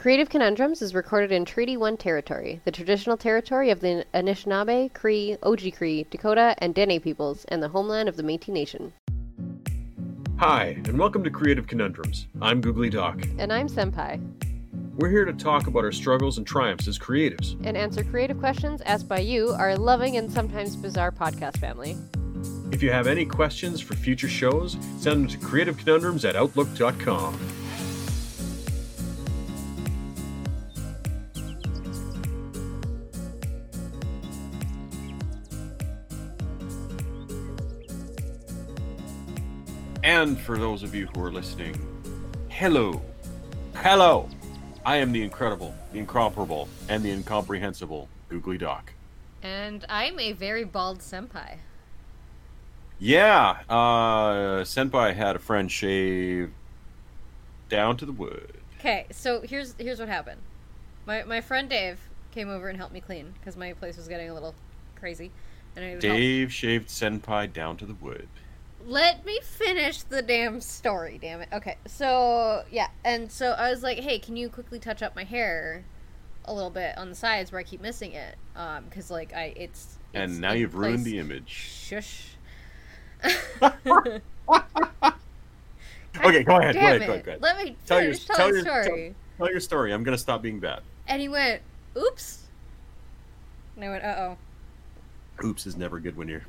Creative Conundrums is recorded in Treaty 1 Territory, the traditional territory of the Anishinaabe, Cree, Oji-Cree, Dakota, and Dene peoples, and the homeland of the Métis Nation. Hi, and welcome to Creative Conundrums. I'm Googly Doc. And I'm Senpai. We're here to talk about our struggles and triumphs as creatives. And answer creative questions asked by you, our loving and sometimes bizarre podcast family. If you have any questions for future shows, send them to creativeconundrums@outlook.com. And for those of you who are listening, hello, I am the incredible, the incomparable, and the incomprehensible Googly Doc. And I'm a very bald senpai. Yeah, senpai had a friend shave down to the wood. Okay, so here's what happened. My friend Dave came over and helped me clean, because my place was getting a little crazy. And Dave shaved senpai down to the wood. Let me finish the damn story, damn it. Okay, so, yeah, and so I was like, hey, can you quickly touch up my hair a little bit on the sides where I keep missing it? Because, like, it's... And now you've ruined the image. Shush. Okay, go ahead. Let me finish telling the story. Tell your story, I'm going to stop being bad. And he went, oops. And I went, uh-oh. Oops is never good when you're...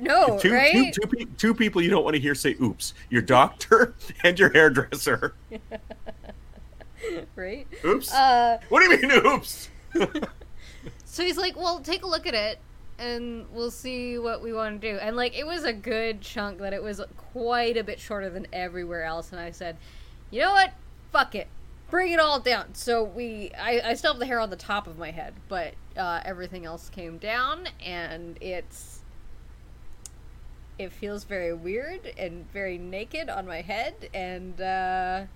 No, right? Two people you don't want to hear say oops. Your doctor and your hairdresser. Right? Oops? What do you mean, oops? So he's like, well, take a look at it, and we'll see what we want to do. And, like, it was a good chunk that it was quite a bit shorter than everywhere else. And I said, you know what? Fuck it. Bring it all down. So I still have the hair on the top of my head, but everything else came down, and It feels very weird and very naked on my head, and I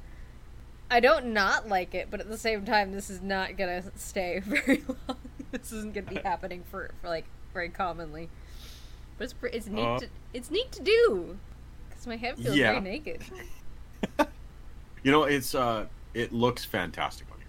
don't not like it, but at the same time, this is not going to stay very long. This isn't going to be happening for like, very commonly. But it's neat, it's neat to do, because my head feels very naked. You know, it looks fantastic on you.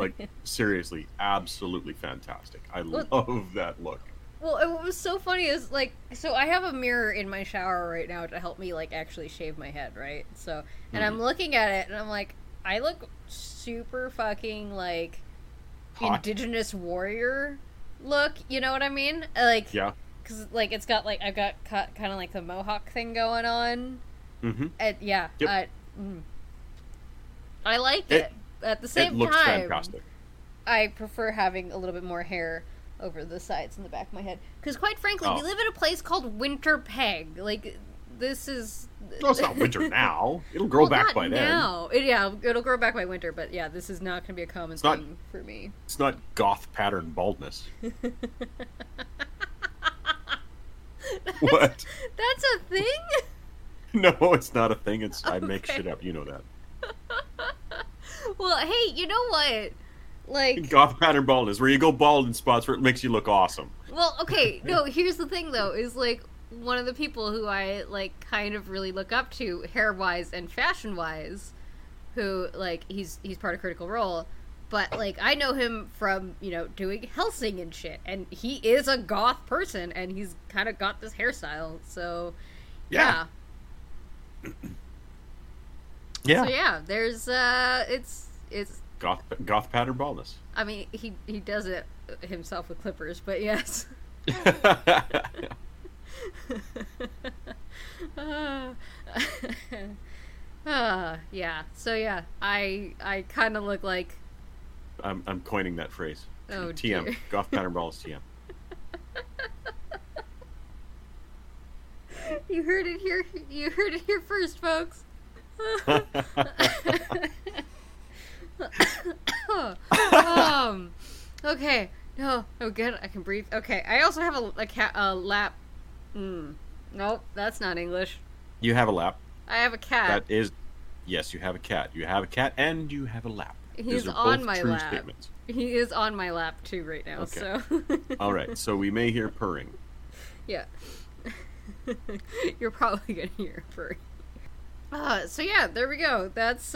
Like, seriously, absolutely fantastic. I love that look. Well, and what was so funny is, like, so I have a mirror in my shower right now to help me, like, actually shave my head, right? So, and I'm looking at it, and I'm like, I look super fucking, like, hot. Indigenous warrior look, you know what I mean? Like, yeah. Because, like, it's got, like, I've got kind of, like, the mohawk thing going on. Mm-hmm. And, yeah. Yep. I like it. At the same time, it looks fantastic. I prefer having a little bit more hair over the sides and the back of my head. Because, quite frankly, we live in a place called Winterpeg. Like, this is... Well, it's not winter now. It'll grow back by then. It'll grow back by winter, but yeah, this is not going to be a common thing for me. It's not goth pattern baldness. What? That's a thing? No, it's not a thing. I make shit up. You know that. Well, hey, you know what? Like, goth pattern baldness, where you go bald in spots where it makes you look awesome. Well, okay, no, here's the thing, though, is, like, one of the people who I, like, kind of really look up to, hair-wise and fashion-wise, who, like, he's part of Critical Role, but, like, I know him from, you know, doing Helsing and shit, and he is a goth person, and he's kind of got this hairstyle, so, yeah. Yeah. So, yeah, there's, it's... Goth pattern baldness. I mean, he does it himself with clippers, but yes. Yeah. So yeah, I kind of look like. I'm coining that phrase. Oh, T.M. Dear. Goth pattern baldness. T.M. You heard it here. You heard it here first, folks. Okay. No, good. I can breathe. Okay. I also have a lap. Nope, that's not English. You have a lap. I have a cat. That is, yes, you have a cat. You have a cat, and you have a lap. He's on my lap. Statements. He is on my lap too right now. Okay. So. All right. So we may hear purring. Yeah. You're probably gonna hear purring. So yeah, there we go. That's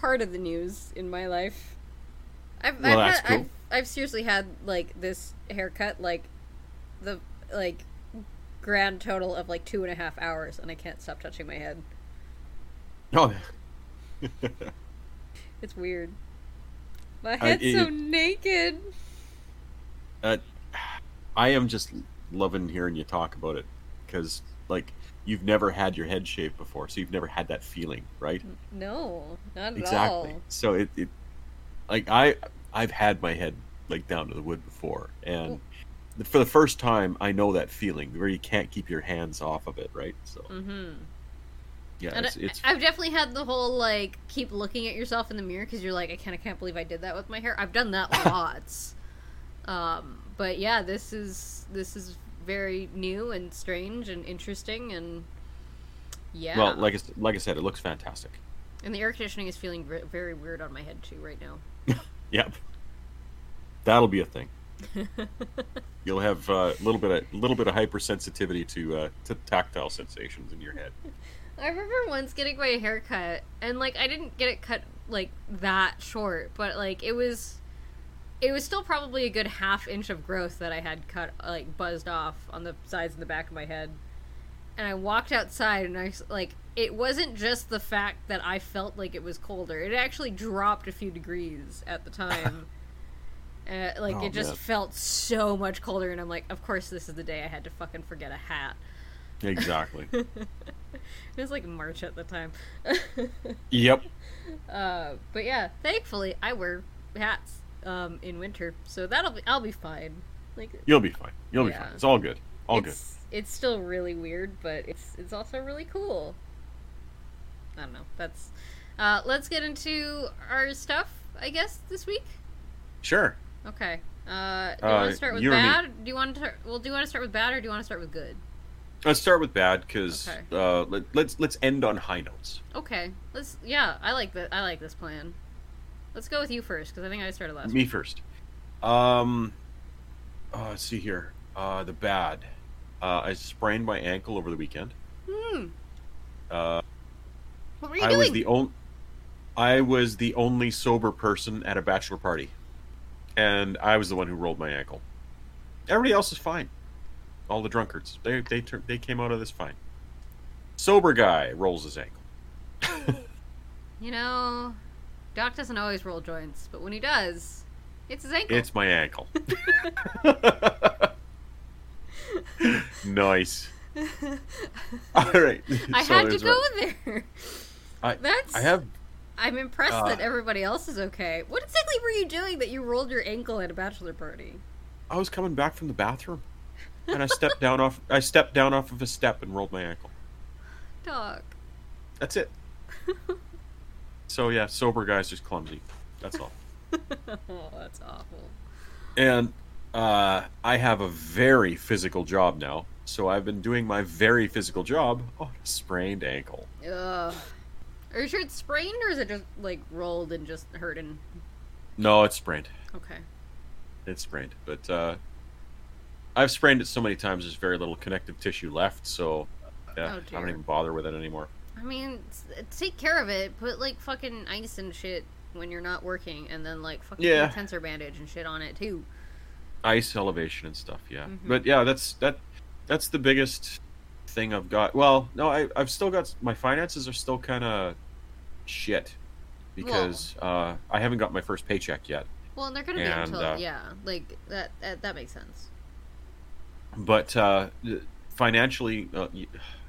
part of the news in my life. Well, that's cool. I've seriously had, like, this haircut, like, the, like, grand total of, like, 2.5 hours, and I can't stop touching my head. Oh. It's weird. My head's naked. I am just loving hearing you talk about it, because, like, you've never had your head shaved before, so you've never had that feeling, right? No, not exactly. At all. So it like, I've had my head, like, down to the wood before, and for the first time, I know that feeling where you can't keep your hands off of it, right? So, yeah, and it's... I've definitely had the whole, like, keep looking at yourself in the mirror because you're like, I kind of can't believe I did that with my hair. I've done that lots, but yeah, this is very new and strange and interesting, and yeah. Well, like I said, it looks fantastic. And the air conditioning is feeling very weird on my head too right now. Yep, that'll be a thing. You'll have a little bit of hypersensitivity to tactile sensations in your head. I remember once getting my hair cut, and, like, I didn't get it cut, like, that short, but, like, it was still probably a good half inch of growth that I had cut, like, buzzed off on the sides and the back of my head. And I walked outside, and I, like, it wasn't just the fact that I felt like it was colder. It actually dropped a few degrees at the time. It just felt so much colder, and I'm like, of course this is the day I had to fucking forget a hat. Exactly. It was like March at the time. Yep. But yeah, thankfully I wear hats in winter, so I'll be fine. Like, you'll be fine. You'll be fine. It's all good. All good. It's still really weird, but it's also really cool. I don't know. That's. Let's get into our stuff, I guess, this week. Sure. Okay. Do you want to start with bad? Do you want to start with bad, or do you want to start with good? Let's start with bad, because let's end on high notes. Okay. I like that. I like this plan. Let's go with you first, because I think I started last. Me week. First. Let's see here. The bad. I sprained my ankle over the weekend. What were you doing? I was the only sober person at a bachelor party, and I was the one who rolled my ankle. Everybody else is fine. All the drunkards, they came out of this fine. Sober guy rolls his ankle. You know, Doc doesn't always roll joints, but when he does, it's his ankle. It's my ankle. Nice. All right. I had to go there. I'm impressed that everybody else is okay. What exactly were you doing that you rolled your ankle at a bachelor party? I was coming back from the bathroom. And I stepped down off of a step and rolled my ankle. Doc. That's it. So yeah, sober guy's just clumsy. That's all. Oh, that's awful. And I have a very physical job now, so I've been doing my very physical job on a sprained ankle. Ugh. Are you sure it's sprained, or is it just like rolled and just hurting? No, it's sprained. Okay. It's sprained, but I've sprained it so many times, there's very little connective tissue left, so I don't even bother with it anymore. I mean, take care of it. Put, like, fucking ice and shit when you're not working, and then, like, fucking tensor bandage and shit on it, too. Ice elevation and stuff, yeah. Mm-hmm. But, yeah, that's the biggest thing I've got. Well, no, I've still got... My finances are still kind of shit, because I haven't got my first paycheck yet. Well, and they're going to be until... like, that makes sense. But financially,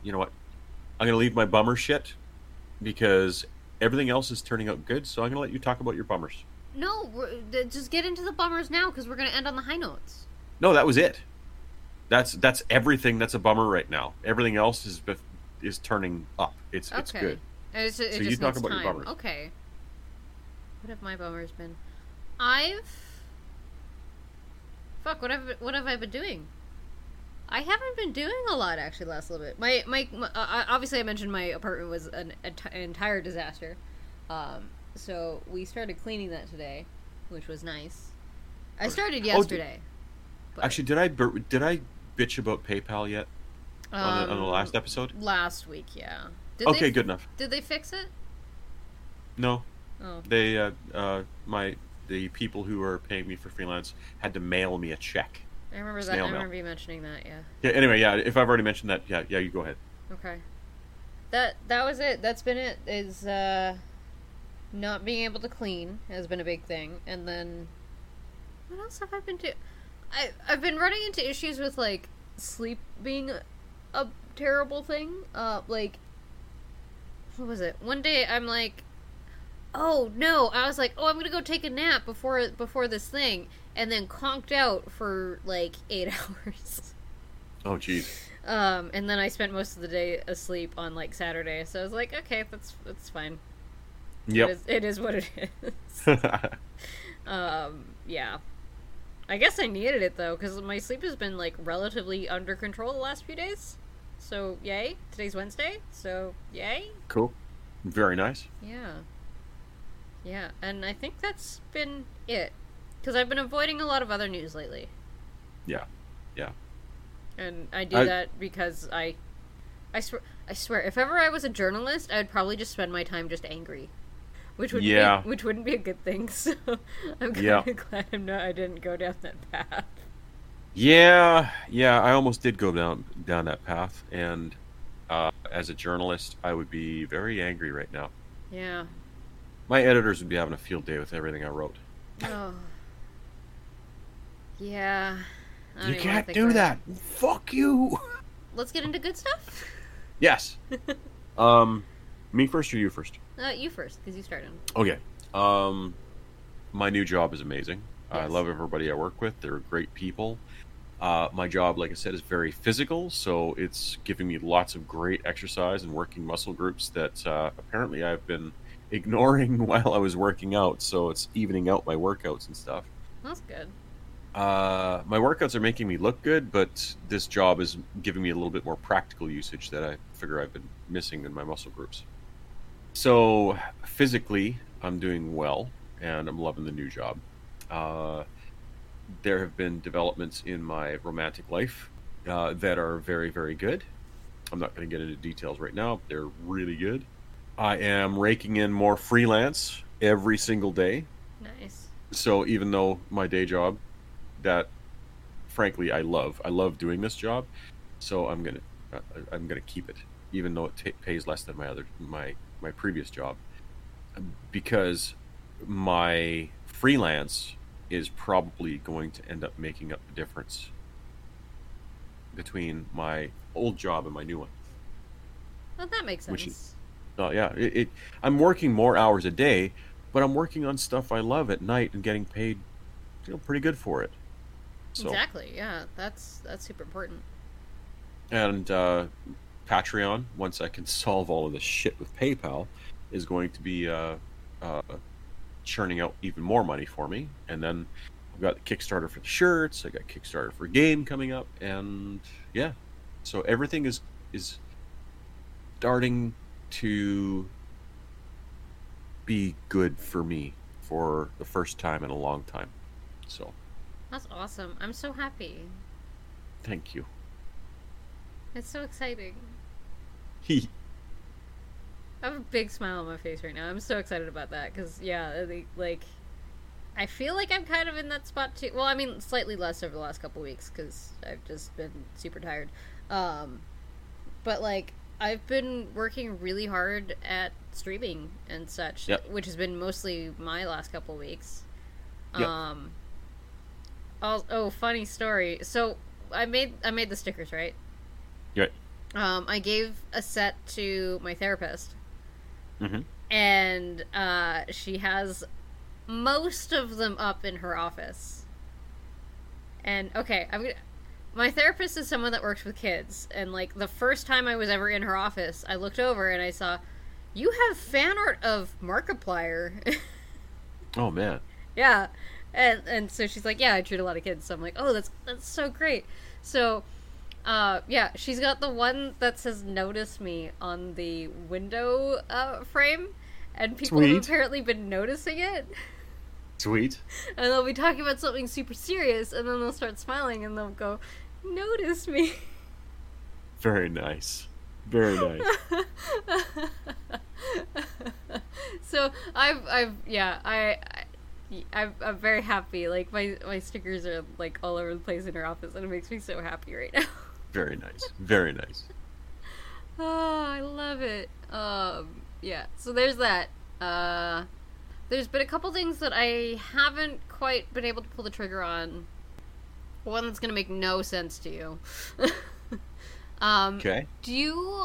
you know what? I'm going to leave my bummer shit, because everything else is turning out good, so I'm going to let you talk about your bummers. No, just get into the bummers now, because we're going to end on the high notes. No, that was it. That's everything that's a bummer right now. Everything else is turning up. It's good. It so you talk about your bummers. Okay. What have my bummers been? What have I been doing? I haven't been doing a lot, actually, last little bit. My obviously, I mentioned my apartment was an entire disaster. So we started cleaning that today, which was nice. I started yesterday. Actually, did I bitch about PayPal yet? On the last episode? Last week, yeah. Good enough. Did they fix it? No. Oh. They, the people who were paying me for freelance had to mail me a check. I remember that. I remember you mentioning that. Yeah. Yeah. Anyway, yeah. If I've already mentioned that, yeah, you go ahead. Okay. That was it. That's been it. Is not being able to clean has been a big thing, and then what else have I been doing? I've been running into issues with like sleep being a terrible thing. Like what was it? One day I'm like, oh no! I was like, oh, I'm gonna go take a nap before this thing. And then conked out for, 8 hours. Oh, jeez. And then I spent most of the day asleep on, Saturday. So I was like, okay, that's fine. Yep. It is what it is. Yeah. I guess I needed it, though, because my sleep has been, relatively under control the last few days. So, yay. Today's Wednesday, so yay. Cool. Very nice. Yeah. Yeah, and I think that's been it. Because I've been avoiding a lot of other news lately. Yeah. Yeah. And I do that because I swear, if ever I was a journalist, I would probably just spend my time just angry. Which wouldn't be a good thing, so I'm kind of glad I didn't go down that path. Yeah, I almost did go down that path, and as a journalist, I would be very angry right now. Yeah. My editors would be having a field day with everything I wrote. Oh. Yeah. You can't do that. Fuck you. Let's get into good stuff? Yes. Me first or you first? You first, because you started. Okay. My new job is amazing. Yes. I love everybody I work with. They're great people. My job, like I said, is very physical, so it's giving me lots of great exercise and working muscle groups that apparently I've been ignoring while I was working out, so it's evening out my workouts and stuff. That's good. My workouts are making me look good, but this job is giving me a little bit more practical usage that I figure I've been missing in my muscle groups. So physically, I'm doing well, and I'm loving the new job. There have been developments in my romantic life that are very, very good. I'm not going to get into details right now. They're really good. I am raking in more freelance every single day. Nice. So even though my day job that frankly I love doing this job, so I'm gonna keep it, even though it pays less than my previous job, because my freelance is probably going to end up making up the difference between my old job and my new one. Well, that makes sense. I'm working more hours a day, but I'm working on stuff I love at night and getting paid pretty good for it. So. Exactly, yeah. That's super important. And Patreon, once I can solve all of this shit with PayPal, is going to be churning out even more money for me. And then I've got Kickstarter for the shirts, I got Kickstarter for a game coming up, and yeah. So everything is starting to be good for me for the first time in a long time. So. That's awesome. I'm so happy. Thank you. It's so exciting. I have a big smile on my face right now. I'm so excited about that because, yeah, I feel like I'm kind of in that spot too. Well, I mean, slightly less over the last couple weeks because I've just been super tired. But, I've been working really hard at streaming and such, which has been mostly my last couple weeks. Yep. Oh, funny story. So I made the stickers, right? Right. I gave a set to my therapist, mm-hmm. and she has most of them up in her office. And okay, my therapist is someone that works with kids, and the first time I was ever in her office, I looked over and I saw, you have fan art of Markiplier. Oh man. Yeah. And so she's like, yeah, I treat a lot of kids. So I'm like, oh, that's so great. So, yeah, she's got the one that says "Notice Me" on the window frame, and people Sweet. Have apparently been noticing it. Sweet. And they'll be talking about something super serious, and then they'll start smiling, and they'll go, "Notice me." Very nice. Very nice. So I'm very happy. Like my stickers are like all over the place in her office, and it makes me so happy right now. Very nice. Very nice. Oh, I love it. Yeah. So there's that. There's been a couple things that I haven't quite been able to pull the trigger on. One that's gonna make no sense to you. Okay. Do you?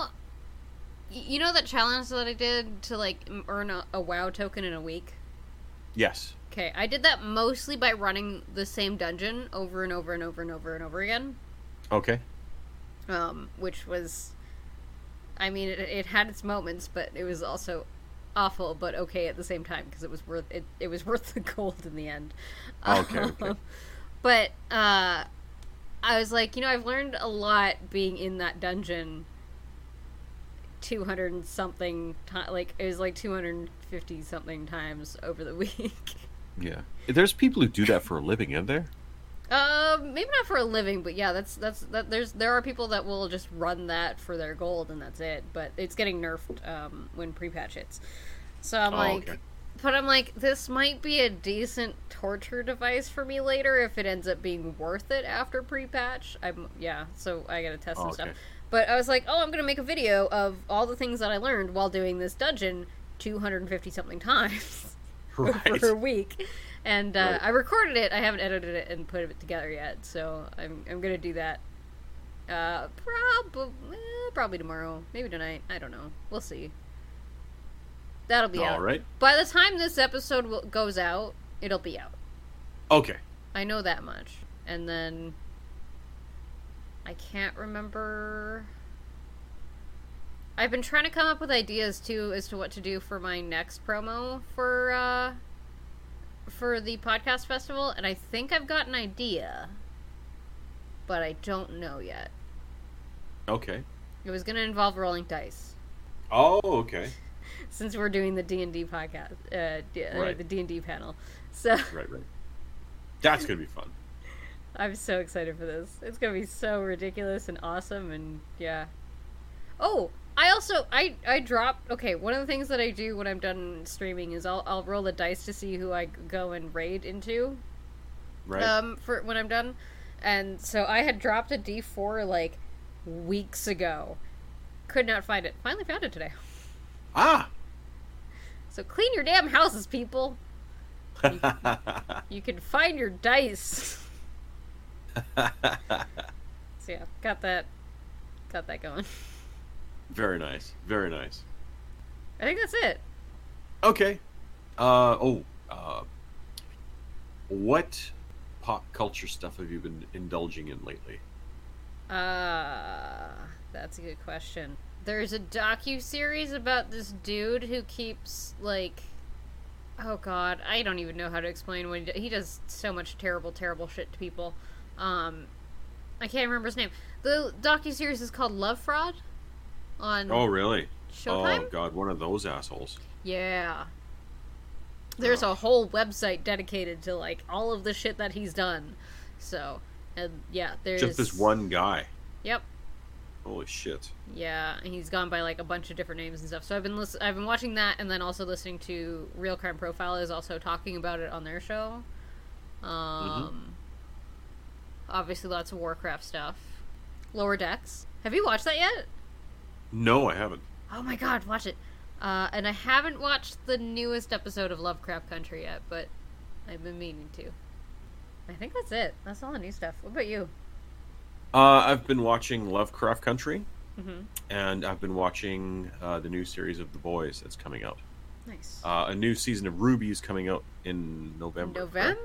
You know that challenge that I did to, like, earn a WoW token in a week? Yes. Okay, I did that mostly by running the same dungeon over and over and over and over and over again. Okay. Which was... I mean, it had its moments, but it was also awful, but okay at the same time, because it was worth it was worth the gold in the end. Okay. But, I was like, you know, I've learned a lot being in that dungeon... 200 and something like it was like 250 something times over the week. Yeah, there's people who do that for a living, aren't there? Maybe not for a living, but yeah, that's there are people that will just run that for their gold and that's it. But it's getting nerfed when pre-patch hits. So I'm but I'm like, this might be a decent torture device for me later if it ends up being worth it after pre-patch. So I gotta test some stuff. But I was like, I'm going to make a video of all the things that I learned while doing this dungeon 250-something times for a week. And right. I recorded it. I haven't edited it and put it together yet. So I'm going to do that probably tomorrow. Maybe tonight. I don't know. We'll see. That'll be out. All right. By the time this episode goes out, it'll be out. Okay. I know that much. And then... I can't remember. I've been trying to come up with ideas too as to what to do for my next promo for the podcast festival, and I think I've got an idea, but I don't know yet. Okay. It was going to involve rolling dice. Oh, okay. Since we're doing the D&D podcast, the D&D panel, so right. That's gonna be fun. I'm so excited for this. It's going to be so ridiculous and awesome and yeah. Oh, I also, I dropped, one of the things that I do when I'm done streaming is I'll roll the dice to see who I go and raid into. Right. For when I'm done. And so I had dropped a D4 like weeks ago. Could not find it. Finally found it today. Ah! So clean your damn houses, people. You can find your dice. So yeah, got that going. Very nice. I think that's it. Okay. What pop culture stuff have you been indulging in lately? That's a good question. There's a docuseries about this dude who keeps like... Oh god, I don't even know how to explain what he does. He does so much terrible, terrible shit to people. I can't remember his name. The docuseries is called Love Fraud on Showtime? Oh, God, one of those assholes. Yeah. There's a whole website dedicated to, like, all of the shit that he's done. So, and yeah, there's... Just this one guy. Yep. Holy shit. Yeah, and he's gone by, like, a bunch of different names and stuff. So I've been watching that and then also listening to Real Crime Profile is also talking about it on their show. Mm-hmm. Obviously, lots of Warcraft stuff. Lower Decks. Have you watched that yet? No, I haven't. Oh my god, watch it. And I haven't watched the newest episode of Lovecraft Country yet, but I've been meaning to. I think that's it. That's all the new stuff. What about you? I've been watching Lovecraft Country, mm-hmm. and I've been watching the new series of The Boys that's coming out. Nice. A new season of Ruby is coming out in November. Right?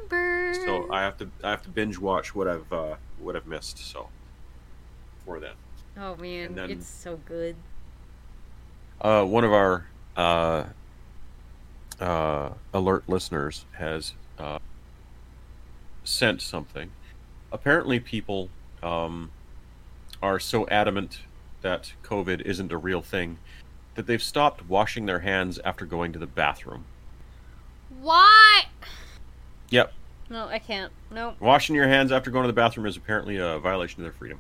So I have to binge watch what I've missed. So for that. Oh man, then, it's so good. One of our alert listeners has sent something. Apparently, people are so adamant that COVID isn't a real thing. That they've stopped washing their hands after going to the bathroom. What? Yep. No, I can't. Nope. Washing your hands after going to the bathroom is apparently a violation of their freedom.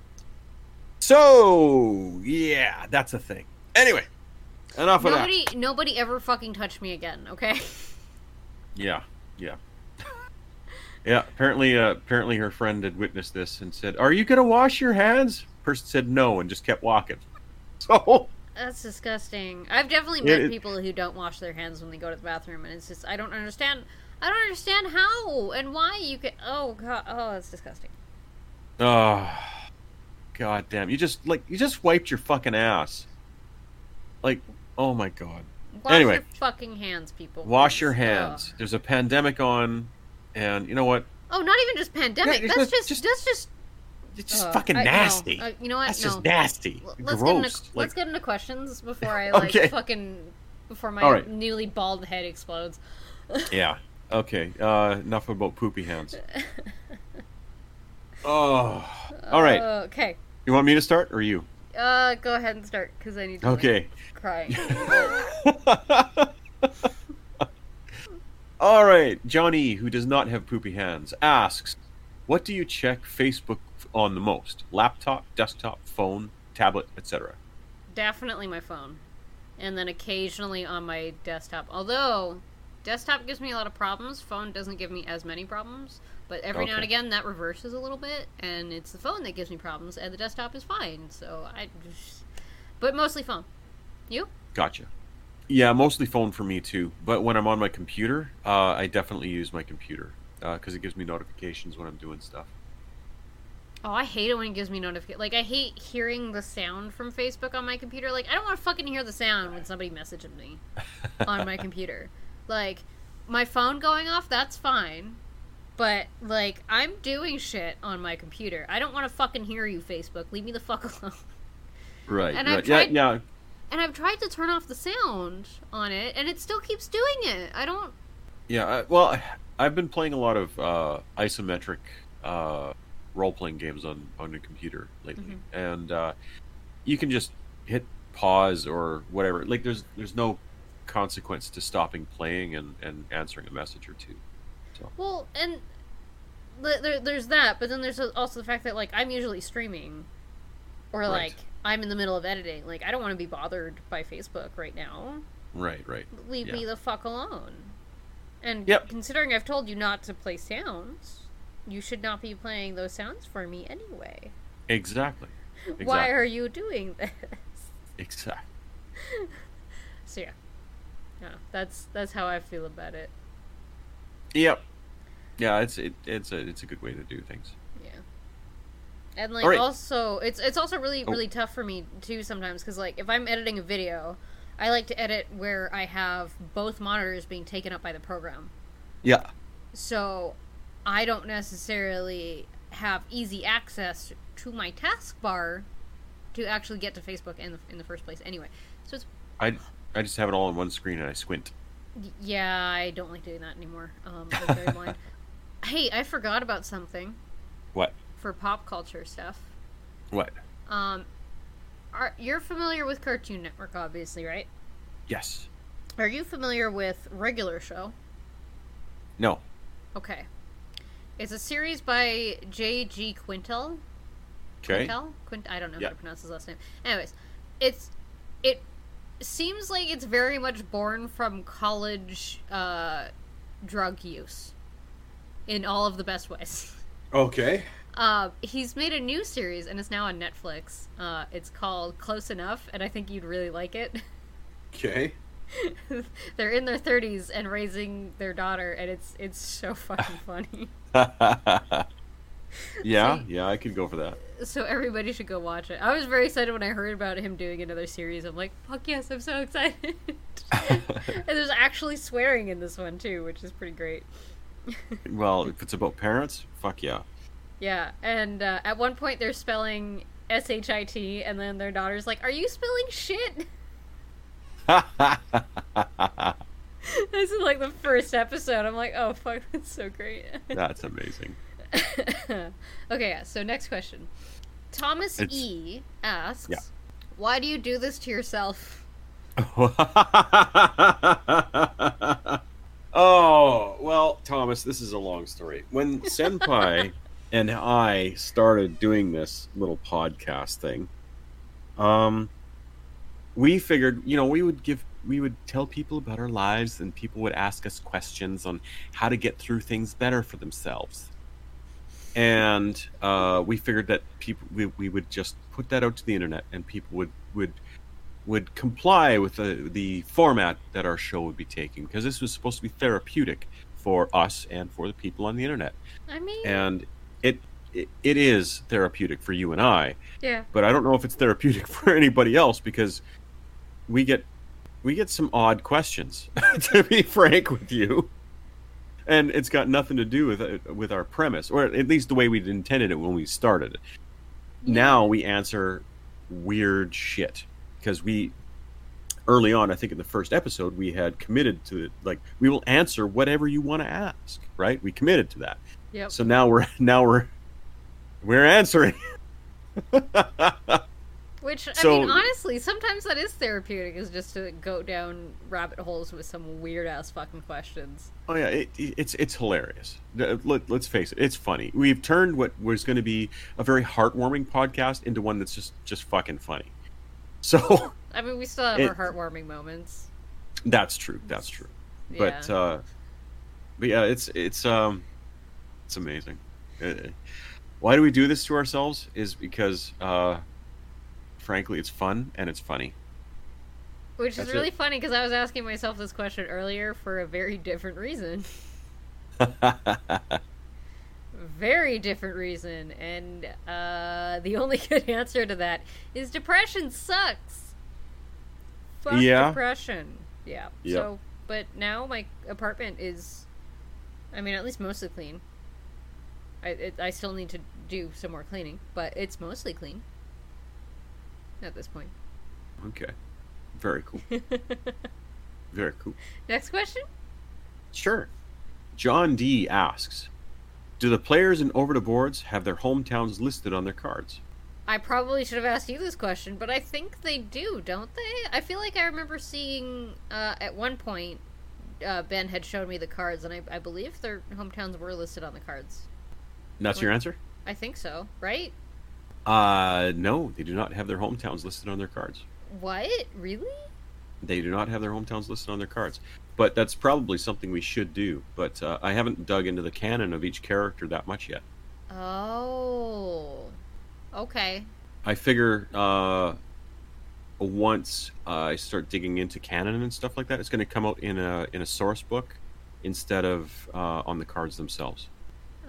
So, yeah, that's a thing. Anyway, Enough of that. Nobody ever fucking touched me again, okay? Yeah. Yeah, apparently her friend had witnessed this and said, "Are you going to wash your hands?" Person said no and just kept walking. So... That's disgusting. I've definitely met people who don't wash their hands when they go to the bathroom, and it's just, I don't understand how and why you could... Oh, God. Oh, that's disgusting. Oh, God damn. You just wiped your fucking ass. Like, oh my God. Wash your fucking hands, people. Wash your hands. There's a pandemic on, and you know what? Oh, not even just pandemic. That's just... It's just fucking nasty. You know what? That's just nasty. Let's get into questions before I before my newly bald head explodes. Yeah. Okay. Enough about poopy hands. Oh. All right. Okay. You want me to start or you? Go ahead and start because I need to. Okay. Crying. All right. Johnny, who does not have poopy hands, asks, "What do you check Facebook on the most? Laptop, desktop, phone, tablet, etc." Definitely my phone. And then occasionally on my desktop. Although, desktop gives me a lot of problems. Phone doesn't give me as many problems. But every now and again, that reverses a little bit. And it's the phone that gives me problems. And the desktop is fine. So But mostly phone. You? Gotcha. Yeah, mostly phone for me too. But when I'm on my computer, I definitely use my computer. Because it gives me notifications when I'm doing stuff. Oh, I hate it when it gives me notifications. Like, I hate hearing the sound from Facebook on my computer. Like, I don't want to fucking hear the sound when somebody messages me on my computer. Like, my phone going off, that's fine. But, like, I'm doing shit on my computer. I don't want to fucking hear you, Facebook. Leave me the fuck alone. Right. And I've tried, and I've tried to turn off the sound on it, and it still keeps doing it. I don't... Yeah, well, I've been playing a lot of isometric... role-playing games on your computer lately, mm-hmm. and you can just hit pause or whatever. Like, there's no consequence to stopping playing and answering a message or two. So. Well, and there's that, but then there's also the fact that, like, I'm usually streaming, or like I'm in the middle of editing. Like, I don't want to be bothered by Facebook right now. Right. Leave me the fuck alone. And considering I've told you not to play sounds. You should not be playing those sounds for me anyway. Exactly. Why are you doing this? Exactly. So yeah, that's how I feel about it. Yep. Yeah, it's a good way to do things. Yeah. And like also, it's also really tough for me too sometimes because like if I'm editing a video, I like to edit where I have both monitors being taken up by the program. Yeah. So. I don't necessarily have easy access to my taskbar to actually get to Facebook in the first place anyway. So it's... I just have it all on one screen and I squint. Yeah, I don't like doing that anymore. I'm very blind. Hey, I forgot about something. What? For pop culture stuff. What? You're familiar with Cartoon Network, obviously, right? Yes. Are you familiar with Regular Show? No. Okay. It's a series by J.G. Quintel. Okay. I don't know how to pronounce his last name. Anyways, it seems like it's very much born from college drug use in all of the best ways. Okay. He's made a new series, and it's now on Netflix. It's called Close Enough, and I think you'd really like it. Okay. They're in their 30s and raising their daughter, and it's so fucking funny. Yeah, I could go for that. So everybody should go watch it. I was very excited when I heard about him doing another series. I'm like, fuck yes, I'm so excited. And there's actually swearing in this one too, which is pretty great. Well, if it's about parents, fuck yeah. Yeah, and at one point they're spelling shit, and then their daughter's like, "Are you spelling shit?" This is like the first episode. I'm like, oh fuck, that's so great. That's amazing. Okay, yeah, so next question. Thomas E asks, why do you do this to yourself? Oh, well, Thomas, this is a long story. When Senpai and I started doing this little podcast thing, we figured, you know, we would tell people about our lives, and people would ask us questions on how to get through things better for themselves. And we figured that people, we would just put that out to the internet, and people would comply with the format that our show would be taking, because this was supposed to be therapeutic for us and for the people on the internet. I mean, and it is therapeutic for you and I. Yeah. But I don't know if it's therapeutic for anybody else, because we get some odd questions, to be frank with you. And it's got nothing to do with our premise, or at least the way we intended it when we started it. Yeah. Now we answer weird shit, because we early on, I think in the first episode, we had committed to it, like, we will answer whatever you want to ask, right? We committed to that. Yep. So now we're answering. Which, I mean, honestly, sometimes that is therapeutic, is just to go down rabbit holes with some weird-ass fucking questions. Oh, yeah, it's hilarious. Let's face it, it's funny. We've turned what was going to be a very heartwarming podcast into one that's just fucking funny. So... I mean, we still have our heartwarming moments. That's true, that's true. Yeah. But yeah, it's amazing. Why do we do this to ourselves? Is because... frankly, it's fun and it's funny. Which is really funny, because I was asking myself this question earlier for a very different reason. Very different reason. And the only good answer to that is depression sucks. Fuck yeah. Depression. Yeah. Yep. So, but now my apartment is, I mean, at least mostly clean. I still need to do some more cleaning, but it's mostly clean at this point. Okay. Very cool. Very cool. Next question? Sure. John D. asks, do the players in Over the Boards have their hometowns listed on their cards? I probably should have asked you this question, but I think they do, don't they? I feel like I remember seeing, at one point, Ben had shown me the cards, and I believe their hometowns were listed on the cards. And that's your answer? I think so, right? No, they do not have their hometowns listed on their cards. What? Really? They do not have their hometowns listed on their cards. But that's probably something we should do. But I haven't dug into the canon of each character that much yet. Oh. Okay. I figure once I start digging into canon and stuff like that, it's going to come out in a source book instead of on the cards themselves.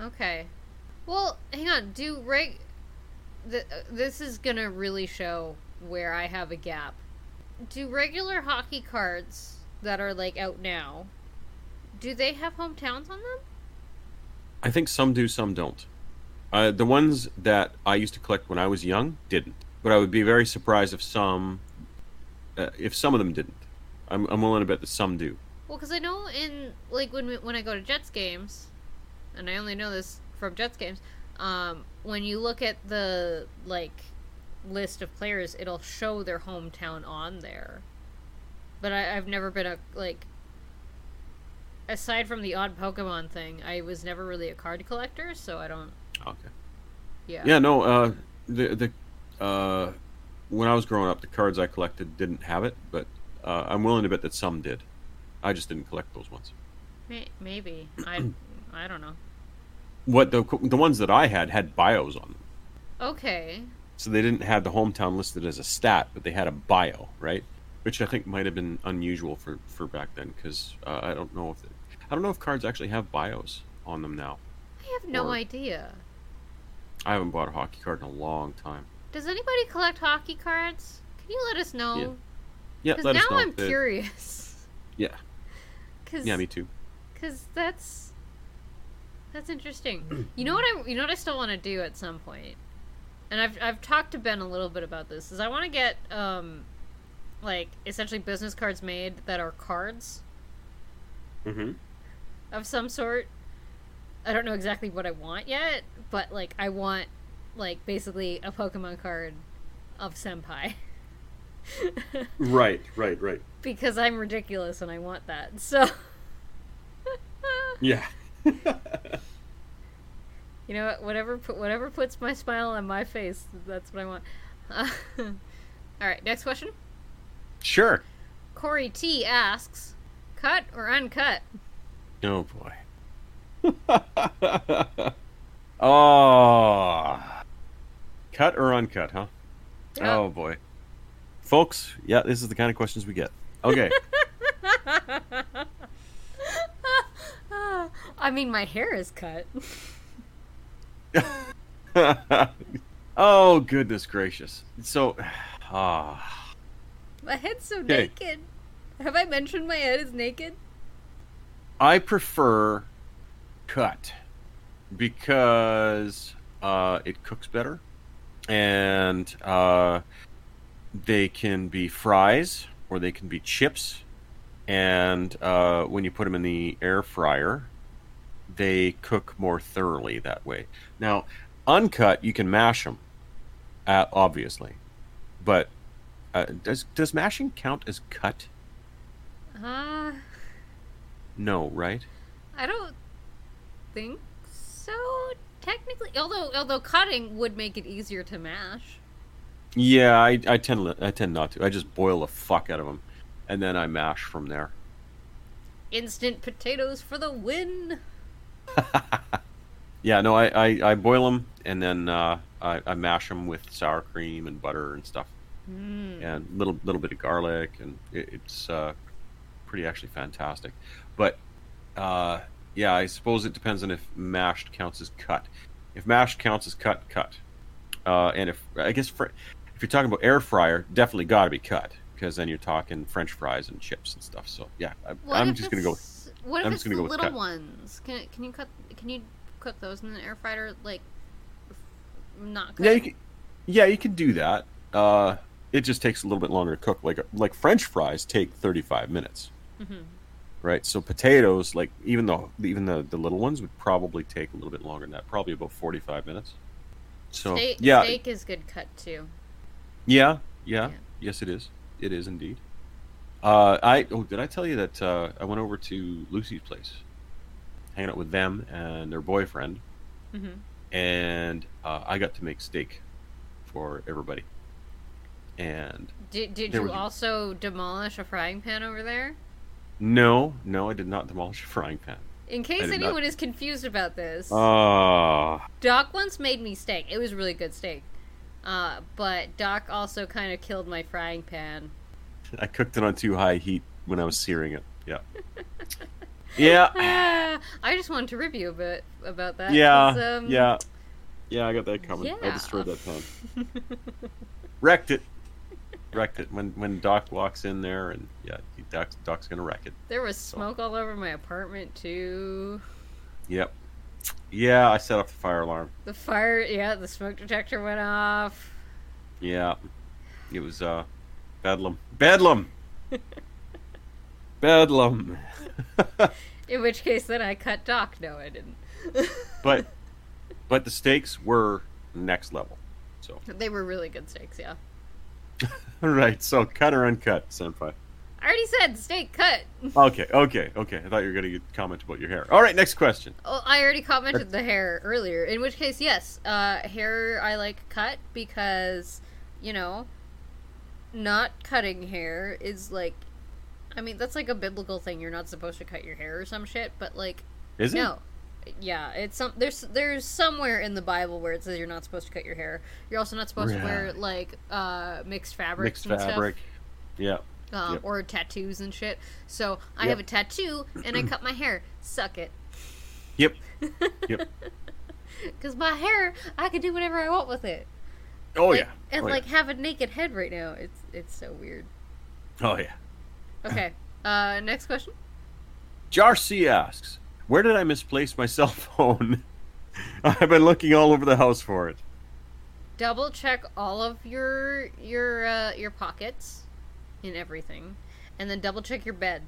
Okay. Well, hang on. This is gonna really show where I have a gap. Do regular hockey cards that are, like, out now, do they have hometowns on them? I think some do, some don't. The ones that I used to collect when I was young didn't, but I would be very surprised if some of them didn't. I'm willing to bet that some do. Well, because I know in, like, when I go to Jets games, and I only know this from Jets games, when you look at the, like, list of players, it'll show their hometown on there. But I've never been a, like, aside from the odd Pokemon thing, I was never really a card collector, so I don't... Okay. Yeah. Yeah, no, when I was growing up, the cards I collected didn't have it, but I'm willing to bet that some did. I just didn't collect those ones. Maybe. I don't know. What the ones that I had bios on them. Okay. So they didn't have the hometown listed as a stat, but they had a bio, right? Which I think might have been unusual for back then, because I don't know if cards actually have bios on them now. I have no idea. I haven't bought a hockey card in a long time. Does anybody collect hockey cards? Can you let us know? Yeah, let us know. Because now I'm curious. Yeah. Yeah, me too. Because that's interesting. You know what I still want to do at some point, and I've talked to Ben a little bit about this, is I want to get like, essentially business cards made that are cards of some sort. I don't know exactly what I want yet, but, like, I want, like, basically a Pokemon card of Senpai. right because I'm ridiculous and I want that, so yeah. You know, whatever puts my smile on my face, that's what I want. All right, next question. Sure. Corey T. asks, cut or uncut? Oh, boy. Oh. Cut or uncut, huh? Yeah. Oh, boy. Folks, yeah, this is the kind of questions we get. Okay. I mean, my hair is cut. Oh, goodness gracious. So, my head's so naked. Have I mentioned my head is naked? I prefer cut because it cooks better, and they can be fries or they can be chips, and when you put them in the air fryer, they cook more thoroughly that way. Now, uncut, you can mash them, obviously, but does mashing count as cut? No, right? I don't think so, technically. Although cutting would make it easier to mash. Yeah, I tend not to. I just boil the fuck out of them, and then I mash from there. Instant potatoes for the win. Yeah, no, I boil them, and then I mash them with sour cream and butter and stuff, and little bit of garlic, and it's pretty actually fantastic. But yeah, I suppose it depends on if mashed counts as cut. If mashed counts as cut. And if I guess if you're talking about air fryer, definitely got to be cut, because then you're talking French fries and chips and stuff. So yeah, I'm just gonna go. What if it's the little ones? Can you cook those in the air fryer? Like, not cut? Yeah, you can do that. It just takes a little bit longer to cook. Like French fries take 35 minutes, right? So potatoes, like even the little ones would probably take a little bit longer than that. Probably about 45 minutes. So steak is good cut too. Yeah. Yes, it is. It is indeed. Did I tell you that I went over to Lucy's place, hanging out with them and their boyfriend, and I got to make steak for everybody. And did you also demolish a frying pan over there? No, I did not demolish a frying pan. In case anyone is confused about this, Doc once made me steak. It was really good steak. But Doc also kind of killed my frying pan. I cooked it on too high heat when I was searing it. Yeah. Yeah. I just wanted to rib you a bit about that. Yeah. Yeah, I got that coming. Yeah. I destroyed that pan. Wrecked it. When Doc walks in there, and yeah, Doc's gonna wreck it. There was smoke all over my apartment too. Yep. Yeah, I set off the fire alarm. The smoke detector went off. Yeah. It was bedlam. Bedlam. In which case then I cut Doc. No, I didn't. But the steaks were next level. So they were really good steaks, yeah. All right, so cut or uncut, Senpai? I already said steak cut. Okay. I thought you were going to comment about your hair. All right, next question. Oh, I already commented the hair earlier, in which case, yes, hair I like cut because, you know, not cutting hair is like, I mean, that's like a biblical thing. You're not supposed to cut your hair or some shit, but like, is it? No. Yeah, it's there's somewhere in the Bible where it says you're not supposed to cut your hair. You're also not supposed to wear like mixed fabric. Yeah. Or tattoos and shit. So I have a tattoo and I cut my hair. Suck it. Yep. Because my hair, I can do whatever I want with it. Have a naked head right now. It's so weird. Oh yeah. Okay. Next question. Jarcy asks, where did I misplace my cell phone? I've been looking all over the house for it. Double check all of your pockets and everything, and then double check your bed.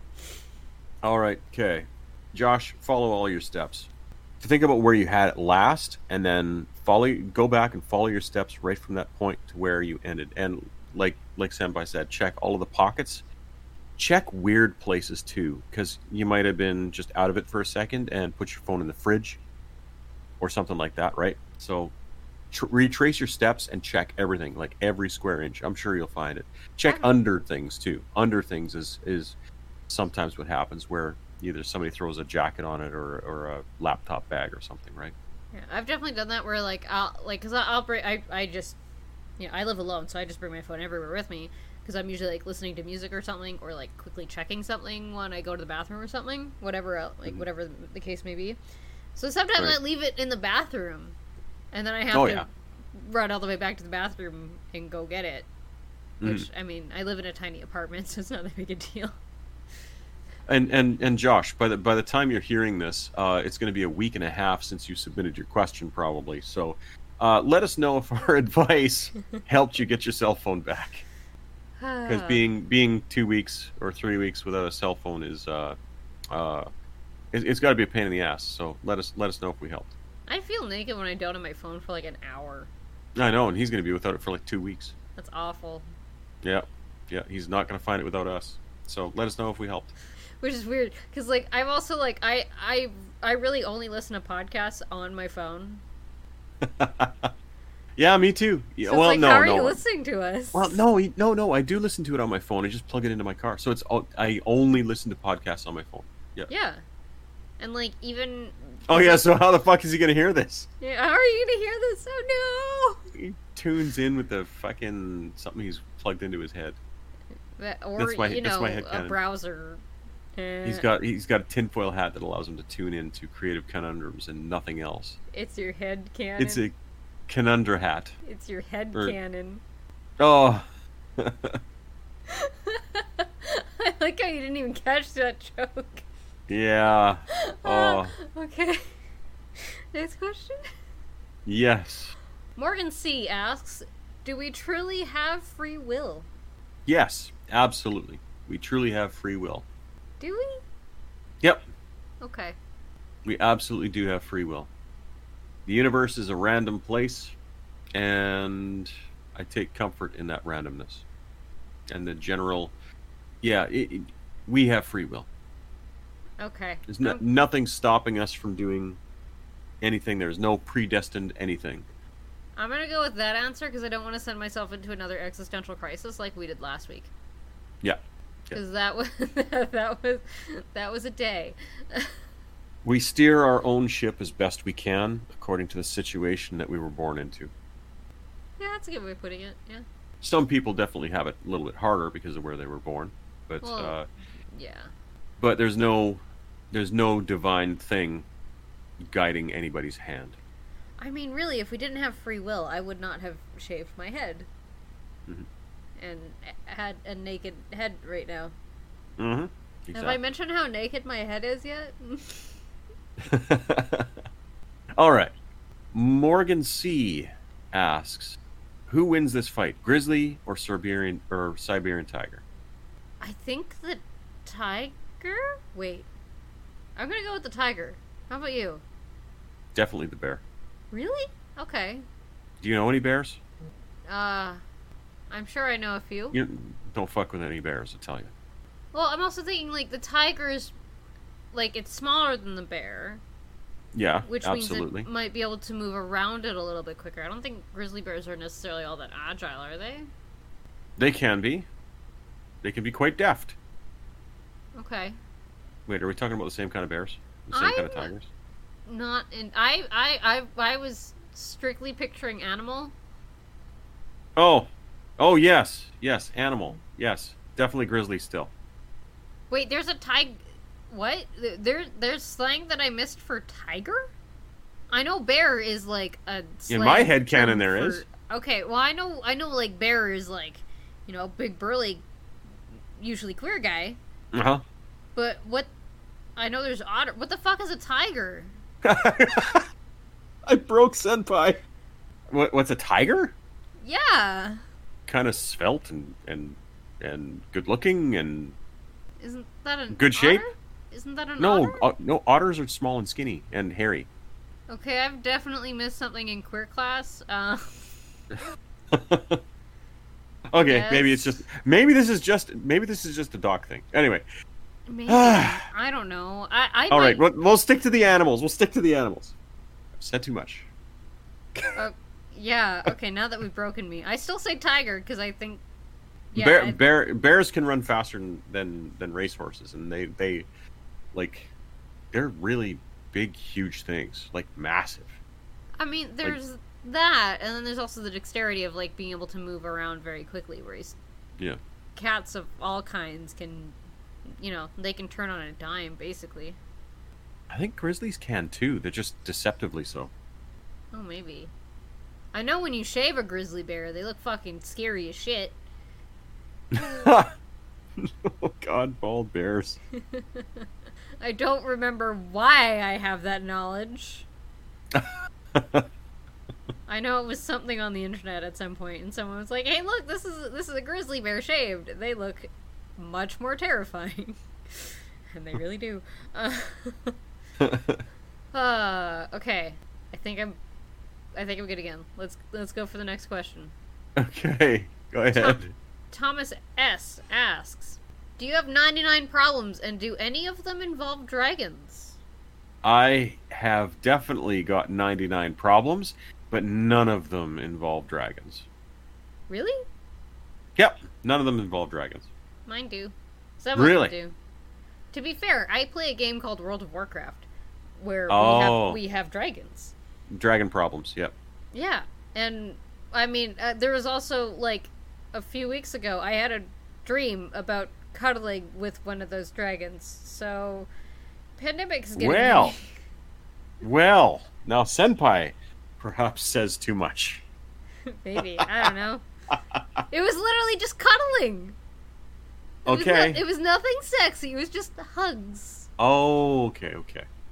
All right, okay. Josh, follow all your steps. To think about where you had it last, and then go back and follow your steps right from that point to where you ended. And like Senpai said, check all of the pockets. Check weird places too, because you might have been just out of it for a second and put your phone in the fridge or something like that, right? So retrace your steps and check everything, like every square inch. I'm sure you'll find it. Check under things too. Under things is sometimes what happens where either somebody throws a jacket on it or a laptop bag or something, right? Yeah, I've definitely done that where I live alone, so I just bring my phone everywhere with me because I'm usually like listening to music or something, or like quickly checking something when I go to the bathroom or something, whatever the case may be. So sometimes I leave it in the bathroom, and then I have to run all the way back to the bathroom and go get it. Which, I mean, I live in a tiny apartment, so it's not that big a deal. And Josh, by the time you're hearing this, it's going to be a week and a half since you submitted your question, probably. So let us know if our advice helped you get your cell phone back. Because being 2 weeks or 3 weeks without a cell phone is... It's got to be a pain in the ass, so let us know if we helped. I feel naked when I don't have my phone for like an hour. I know, and he's going to be without it for like 2 weeks. That's awful. Yeah, he's not going to find it without us. So let us know if we helped. Which is weird, because like I'm also like I really only listen to podcasts on my phone. Yeah, me too. Yeah, so well, it's like, how are you listening to us? Well, no, I do listen to it on my phone. I just plug it into my car, so it's all, I only listen to podcasts on my phone. Yeah. And, like, even... Oh, yeah, so how the fuck is he going to hear this? Yeah, how are you going to hear this? Oh, no! He tunes in with the fucking... something he's plugged into his head. That's my browser. He's got a tinfoil hat that allows him to tune in to Creative Conundrums and nothing else. It's your head cannon. It's a conundrum hat. It's your head cannon. Oh. I like how you didn't even catch that joke. Yeah. Okay. Next question? Yes. Morgan C. asks, do we truly have free will? Yes, absolutely. We truly have free will. Do we? Yep. Okay. We absolutely do have free will. The universe is a random place, and I take comfort in that randomness. And the general... Yeah, we have free will. Okay. There's nothing stopping us from doing anything. There's no predestined anything. I'm going to go with that answer because I don't want to send myself into another existential crisis like we did last week. Yeah. Because that was a day. We steer our own ship as best we can according to the situation that we were born into. Yeah, that's a good way of putting it, yeah. Some people definitely have it a little bit harder because of where they were born. But, yeah. But there's no divine thing guiding anybody's hand. I mean, really, if we didn't have free will, I would not have shaved my head. Mm-hmm. And had a naked head right now. Mm-hmm. Exactly. Have I mentioned how naked my head is yet? All right. Morgan C. asks, who wins this fight, grizzly or Siberian tiger? I think the tiger... Wait. I'm going to go with the tiger. How about you? Definitely the bear. Really? Okay. Do you know any bears? I'm sure I know a few. You don't fuck with any bears, I tell you. Well, I'm also thinking, like, the tiger's, like, it's smaller than the bear. Yeah, which absolutely. Means it might be able to move around it a little bit quicker. I don't think grizzly bears are necessarily all that agile, are they? They can be. They can be quite deft. Okay. Wait, are we talking about the same kind of bears? The same kind of tigers? Not in... I was strictly picturing animal. Oh, yes. Yes, animal. Yes. Definitely grizzly still. Wait, there's a tiger... What? There's slang that I missed for tiger? I know bear is like a slang. In my head canon there is. Okay, well, I know like bear is like, you know, big burly, usually queer guy. Uh-huh. But what... I know there's otter... What the fuck is a tiger? I broke Senpai. What's a tiger? Yeah. Kind of svelte and good-looking and... Isn't that an good shape? Isn't that an otter? No, otters are small and skinny and hairy. Okay, I've definitely missed something in queer class. Okay, yes. Maybe this is just a doc thing. Anyway. Maybe. I don't know. All right, we'll stick to the animals. I've said too much. Yeah, okay, now that we've broken me. I still say tiger, because I think... Yeah, bears can run faster than racehorses, and they, like, they're really big, huge things. Like, massive. I mean, there's like, that, and then there's also the dexterity of, like, being able to move around very quickly, whereas yeah. cats of all kinds can, you know, they can turn on a dime, basically. I think grizzlies can, too. They're just deceptively so. Oh, maybe. I know when you shave a grizzly bear, they look fucking scary as shit. Oh, God, bald bears. I don't remember why I have that knowledge. I know it was something on the internet at some point, and someone was like, hey, look, this is a grizzly bear shaved. They look much more terrifying. And they really do. Okay. I think I'm good again. Let's go for the next question. Okay, go ahead. Thomas S. asks, do you have 99 problems, and do any of them involve dragons? I have definitely got 99 problems, but none of them involve dragons. Really? Yep, none of them involve dragons. Mine do. Some really? Of them do. To be fair, I play a game called World of Warcraft, where we have dragons. Dragon problems, yep. Yeah, and, I mean, there was also, like, a few weeks ago, I had a dream about cuddling with one of those dragons, so pandemic's getting me. Well, now Senpai perhaps says too much. Maybe, I don't know. It was literally just cuddling! Okay. It was nothing sexy. It was just hugs. Oh, okay.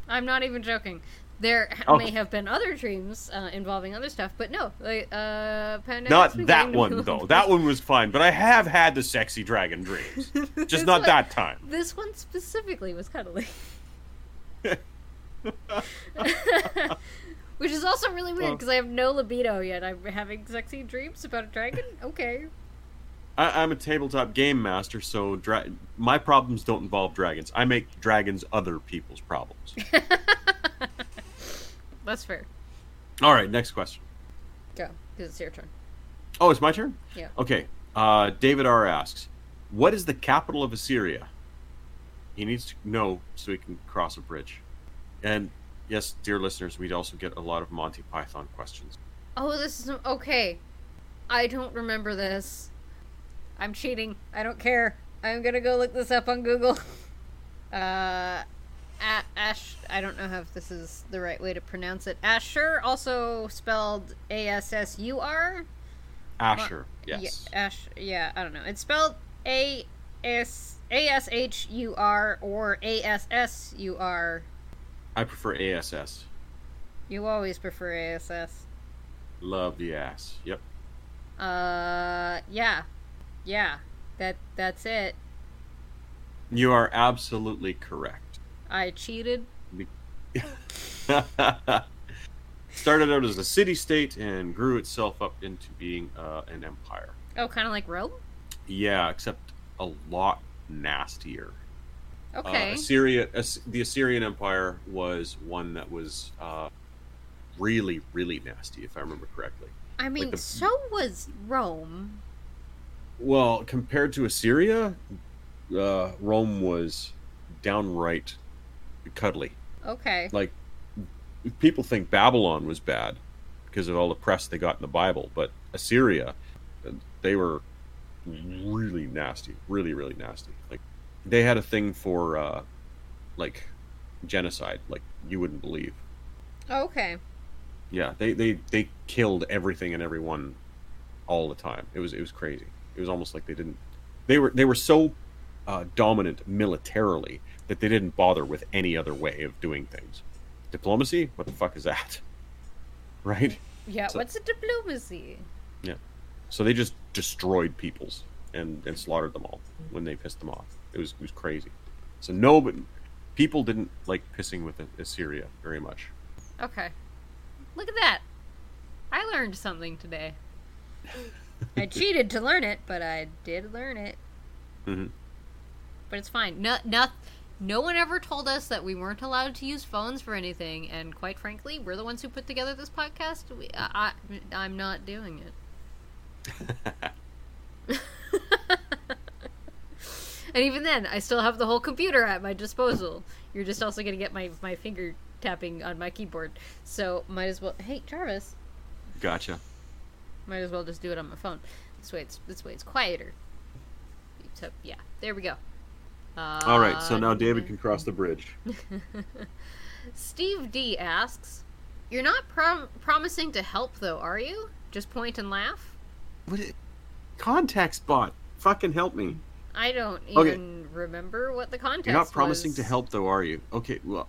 I'm not even joking. There may have been other dreams involving other stuff, but no. Not that one, though. That one was fine, but I have had the sexy dragon dreams. Just not that time. This one specifically was cuddling. Which is also really weird, because I have no libido yet. I'm having sexy dreams about a dragon? Okay. I'm a tabletop game master, so my problems don't involve dragons. I make dragons other people's problems. That's fair. All right, next question. Go, because it's your turn. Oh, it's my turn? Yeah. Okay. David R. asks, what is the capital of Assyria? He needs to know so he can cross a bridge. And yes, dear listeners, we'd also get a lot of Monty Python questions. Oh, this is... Okay. I don't remember this. I'm cheating. I don't care. I'm gonna go look this up on Google. Ash, I don't know if this is the right way to pronounce it. Asher, also spelled A-S-S-U-R. Asher, yes. Yeah, Ash, yeah, I don't know. It's spelled A-S-H-U-R or A-S-S-U-R. I prefer A-S-S. You always prefer A-S-S. Love the ass. Yep. Yeah. Yeah, that's it. You are absolutely correct. I cheated. Started out as a city-state and grew itself up into being an empire. Oh, kind of like Rome? Yeah, except a lot nastier. Okay. The Assyrian Empire was one that was really, really nasty, if I remember correctly. I mean, like so was Rome. Well, compared to Assyria, Rome was downright cuddly. Okay. Like, people think Babylon was bad because of all the press they got in the Bible, but Assyria, they were really nasty. Really, really nasty. Like, they had a thing for, like, genocide. Like, you wouldn't believe. Okay. Yeah, they killed everything and everyone all the time. It was crazy. It was almost like they didn't... They were so dominant militarily that they didn't bother with any other way of doing things. Diplomacy? What the fuck is that? Right? Yeah, so, what's a diplomacy? Yeah. So they just destroyed peoples and slaughtered them all when they pissed them off. It was crazy. So people didn't like pissing with Assyria very much. Okay. Look at that. I learned something today. I cheated to learn it, but I did learn it. Mm-hmm. But it's fine. No, No one ever told us that we weren't allowed to use phones for anything, and quite frankly, we're the ones who put together this podcast. I'm not doing it. And even then, I still have the whole computer at my disposal. You're just also going to get my finger tapping on my keyboard. So, might as well... Hey, Jarvis. Gotcha. Might as well just do it on my phone. This way it's quieter. So, yeah. There we go. All right, so now David can cross the bridge. Steve D. asks, you're not promising to help, though, are you? Just point and laugh? What? Contact spot. Fucking help me. I don't even remember what the context was. You're not promising to help, though, are you? Okay, well,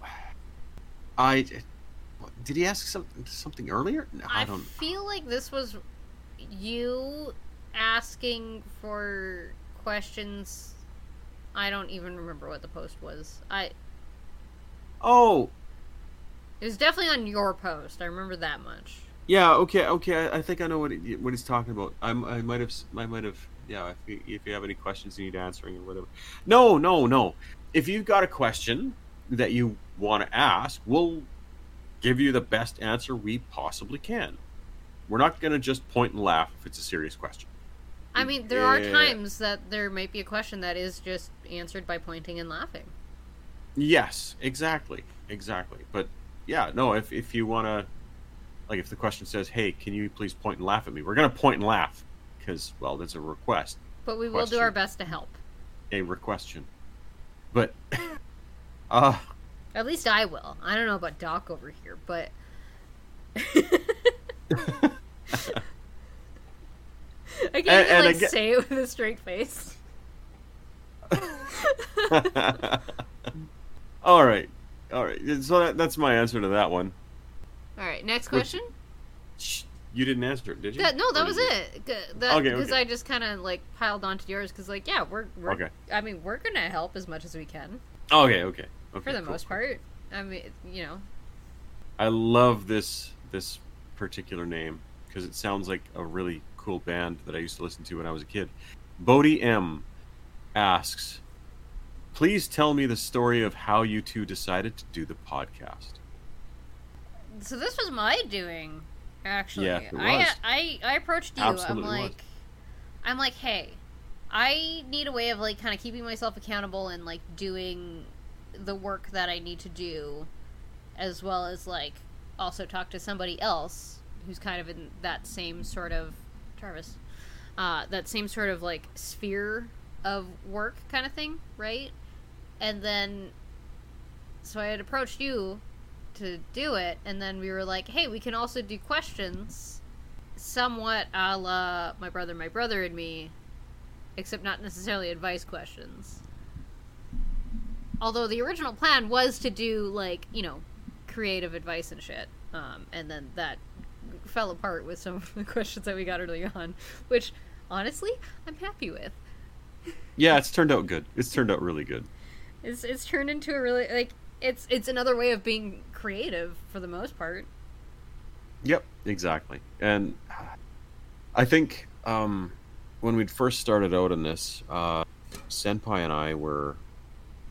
did he ask something earlier? No, I don't. I feel like this was you asking for questions. I don't even remember what the post was. It was definitely on your post. I remember that much. Yeah. Okay. I think I know what he's talking about. I might have. Yeah, if you have any questions you need answering or whatever. No. If you've got a question that you want to ask, we'll give you the best answer we possibly can. We're not going to just point and laugh if it's a serious question. I mean, there are times that there might be a question that is just answered by pointing and laughing. Yes, exactly. But, yeah, no, if you want to... Like, if the question says, hey, can you please point and laugh at me? We're going to point and laugh. Because, well, that's a request. But we will do our best to help. A requestion. But, At least I will. I don't know about Doc over here, but... I can't even say it with a straight face. All right. So that's my answer to that one. All right, next question? You didn't answer it, did you? No, that was it. Because I just kind of piled onto yours because we're okay. I mean, we're gonna help as much as we can. Okay. For the most part, I mean, you know. I love this particular name because it sounds like a really cool band that I used to listen to when I was a kid. Bodhi M asks, "Please tell me the story of how you two decided to do the podcast." So this was my doing. Actually, yeah, I approached you. Absolutely I'm like, hey, I need a way of kind of keeping myself accountable and doing the work that I need to do, as well as also talk to somebody else who's kind of in that same sort of Jarvis, that same sort of sphere of work kind of thing, right? And then, so I had approached you to do it, and then we were like, hey, we can also do questions somewhat a la My Brother and Me, except not necessarily advice questions, although the original plan was to do creative advice and shit, and then that fell apart with some of the questions that we got early on, which honestly I'm happy with. Yeah, it's turned out good. It's turned out really good. It's turned into a really It's another way of being creative for the most part. Yep, exactly. And I think when we'd first started out in this, Senpai and I were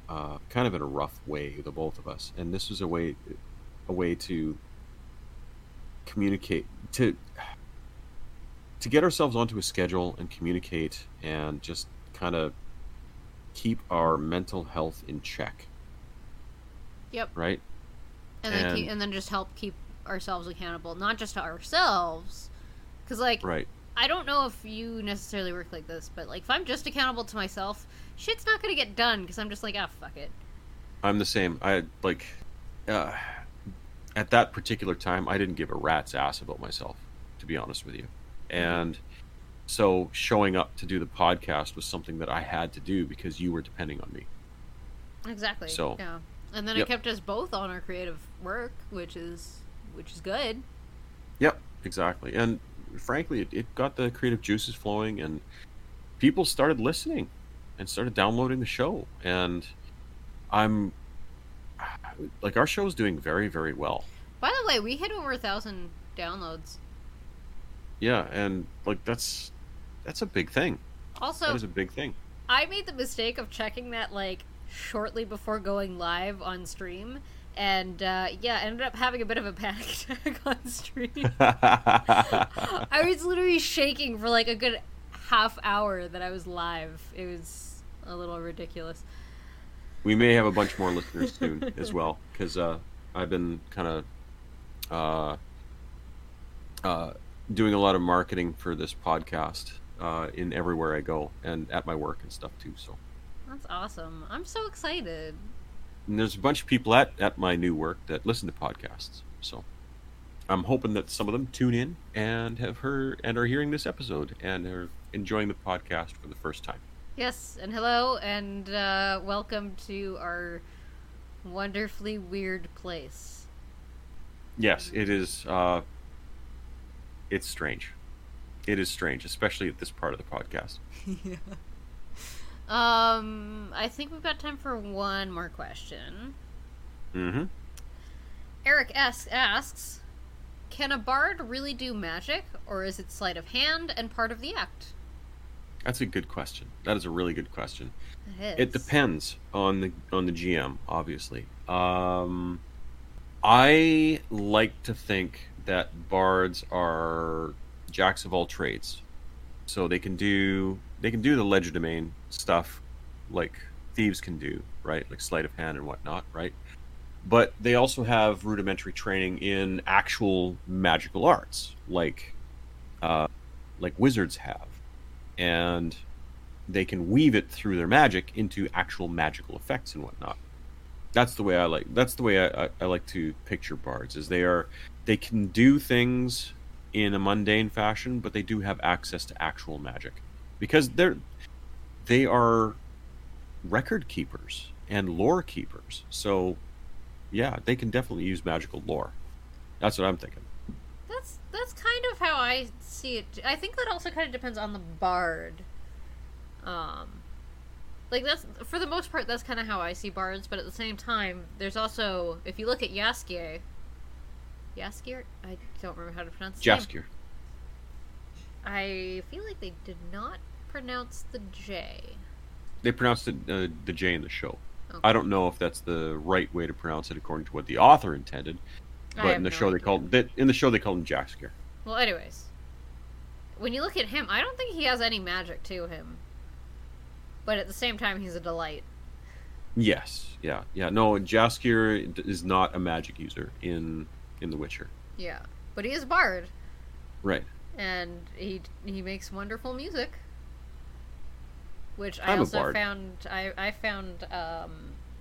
kind of in a rough way, the both of us. And this was a way to communicate, to get ourselves onto a schedule and communicate and just kind of keep our mental health in check. Yep. Right? And then just help keep ourselves accountable. Not just to ourselves. Because, right. I don't know if you necessarily work like this, but, if I'm just accountable to myself, shit's not going to get done because I'm just fuck it. I'm the same. At that particular time, I didn't give a rat's ass about myself, to be honest with you. And so showing up to do the podcast was something that I had to do because you were depending on me. Exactly. So, yeah. And then it kept us both on our creative work, which is good. Yep, exactly. And frankly, it got the creative juices flowing, and people started listening and started downloading the show. And I'm our show's doing very, very well. By the way, we hit over 1,000 downloads. Yeah, and that's a big thing. Also, that is a big thing. I made the mistake of checking that shortly before going live on stream. And, yeah, I ended up having a bit of a panic attack on stream. I was literally shaking for, like, a good half hour that I was live. It was a little ridiculous. We may have a bunch more listeners soon as well, because I've been kind of doing a lot of marketing for this podcast in everywhere I go and at my work and stuff, too. So that's awesome. I'm so excited. And there's a bunch of people at my new work that listen to podcasts. So I'm hoping that some of them tune in and have heard and are hearing this episode and are enjoying the podcast for the first time. Yes, and hello, and welcome to our wonderfully weird place. Yes, it is. It's strange. It is strange, especially at this part of the podcast. Yeah. I think we've got time for one more question. Mm-hmm. Eric S. asks, can a bard really do magic, or is it sleight of hand and part of the act? That's a good question. That is a really good question. It is. It depends on the GM, obviously. I like to think that bards are jacks of all trades. So they can do the legerdemain stuff like thieves can do, right? Like sleight of hand and whatnot, right? But they also have rudimentary training in actual magical arts, like wizards have. And they can weave it through their magic into actual magical effects and whatnot. That's the way I like to picture bards, is they can do things in a mundane fashion, but they do have access to actual magic. Because they are record keepers and lore keepers. So, yeah, they can definitely use magical lore. That's what I'm thinking. That's kind of how I see it. I think that also kind of depends on the bard. Like, that's, for the most part, that's kind of how I see bards. But at the same time, there's also, if you look at Jaskier? I don't remember how to pronounce the name. Jaskier. I feel like they did not pronounce the J. They pronounced the J in the show. Okay. I don't know if that's the right way to pronounce it according to what the author intended, but in the show they called him Jaskier. Well, anyways, when you look at him, I don't think he has any magic to him, but at the same time, he's a delight. Yes, yeah. No, Jaskier is not a magic user in The Witcher. Yeah, but he is a bard. Right. And he makes wonderful music, which I found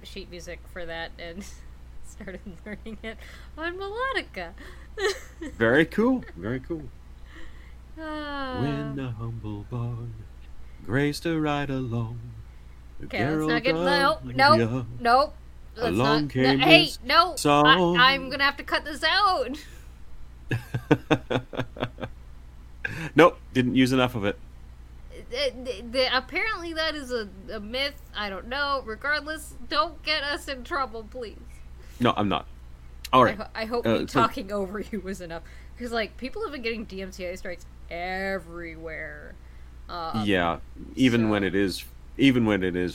sheet music for that and started learning it on melodica. Very cool. When the humble bard graced a ride along. Okay, let's not get nope. Along not, came no, hey, no. Song. I'm gonna have to cut this out. Nope, didn't use enough of it. Apparently that is a myth. I don't know. Regardless, don't get us in trouble, please. No, I'm not. All right. I hope me talking over you was enough. Because, like, people have been getting DMCA strikes everywhere. Even when it is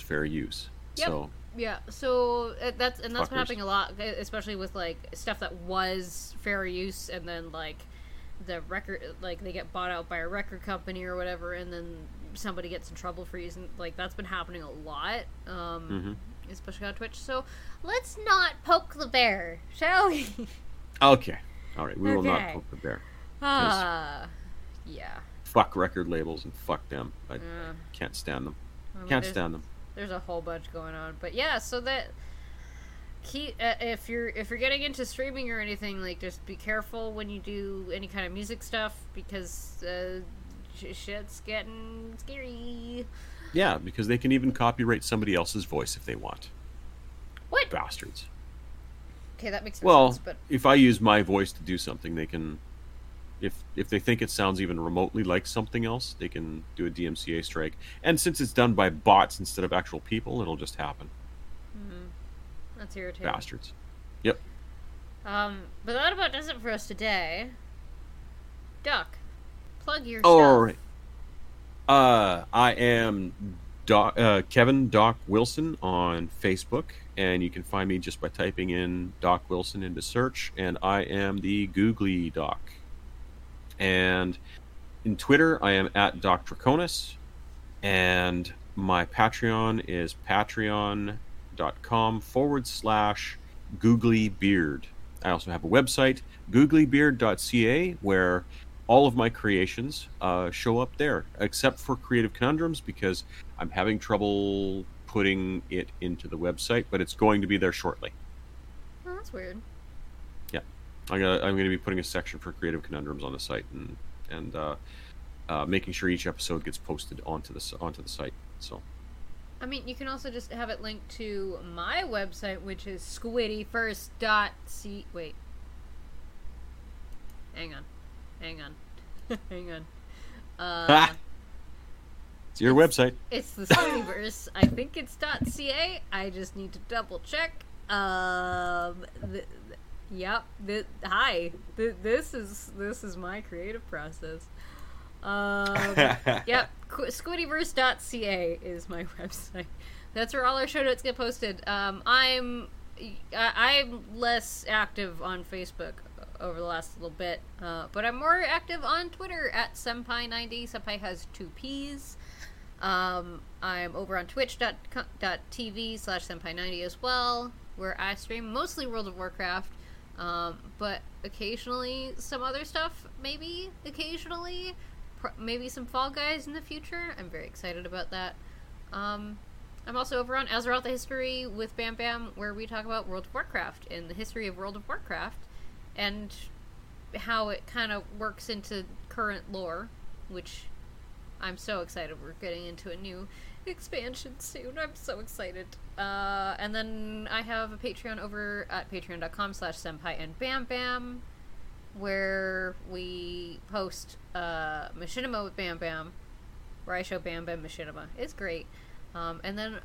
fair use. Yep. So. Yeah, so that's been happening a lot, especially with, like, stuff that was fair use, and then, like, the record, like, they get bought out by a record company or whatever, and then somebody gets in trouble for using, like, that's been happening a lot, especially on Twitch. So let's not poke the bear, shall we? Okay, all right, we will not poke the bear. Yeah. Fuck record labels and fuck them. I can't stand them. I mean, there's a whole bunch going on, but yeah. So that if you're getting into streaming or anything, like, just be careful when you do any kind of music stuff, because shit's getting scary. Yeah, because they can even copyright somebody else's voice if they want. What? Bastards. Okay, that makes sense. Well, if I use my voice to do something, they can. If they think it sounds even remotely like something else, they can do a DMCA strike. And since it's done by bots instead of actual people, it'll just happen. Mm-hmm. That's irritating. Bastards. Yep. But that about does it for us today. Duck, plug your stuff. All right. I am Kevin Doc Wilson on Facebook, and you can find me just by typing in Doc Wilson into search, and I am the Googly Doc. And in Twitter, I am at Doc Draconis, and my Patreon is patreon.com/googlybeard. I also have a website, googlybeard.ca, where all of my creations show up there, except for Creative Conundrums, because I'm having trouble putting it into the website, but it's going to be there shortly. Oh, that's weird. Yeah. I'm going to be putting a section for Creative Conundrums on the site and making sure each episode gets posted onto the site. So, I mean, you can also just have it linked to my website, which is squiddyfirst.c... Wait. Hang on. It's your website. It's the Squiddyverse. I think it's .ca. I just need to double check. This is my creative process. Squiddyverse.ca is my website. That's where all our show notes get posted. I'm less active on Facebook over the last little bit, but I'm more active on Twitter at Senpai90. Senpai has 2 P's. I'm over on twitch.tv/Senpai90 as well, where I stream mostly World of Warcraft, but occasionally some other stuff, maybe some Fall Guys in the future. I'm very excited about that. I'm also over on Azeroth the History with Bam Bam, where we talk about World of Warcraft and the history of World of Warcraft and how it kind of works into current lore, which I'm so excited. We're getting into a new expansion soon. I'm so excited. And then I have a Patreon over at patreon.com/senpai and bam bam, where we post Machinima with Bam Bam, where I show Bam Bam Machinima. It's great. And then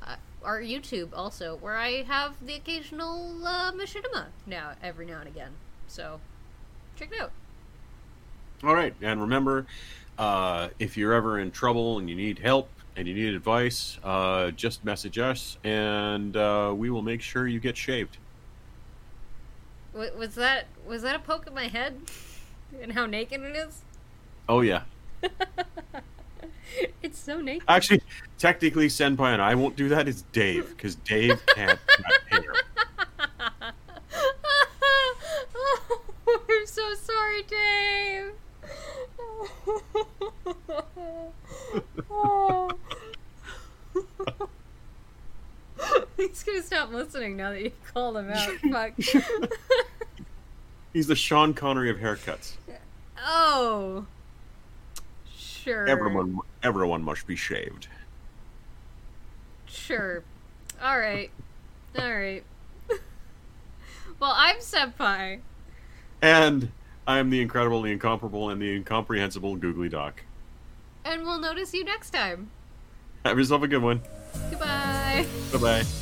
our YouTube also, where I have the occasional Machinima now, every now and again. So, check it out. All right. And remember, if you're ever in trouble and you need help and you need advice, just message us and we will make sure you get shaved. Was that a poke at my head? And how naked it is? Oh, yeah. It's so naked. Actually, technically, Senpai and I won't do that. It's Dave, because Dave can't cut hair. I'm so sorry, Dave. Oh. He's going to stop listening now that you've called him out. Fuck. He's the Sean Connery of haircuts. Oh. Sure. Everyone must be shaved. Sure. All right. Well, I'm Senpai. And I'm the incredible, the incomparable, and the incomprehensible Googly Doc. And we'll notice you next time. Have yourself a good one. Goodbye. Bye-bye.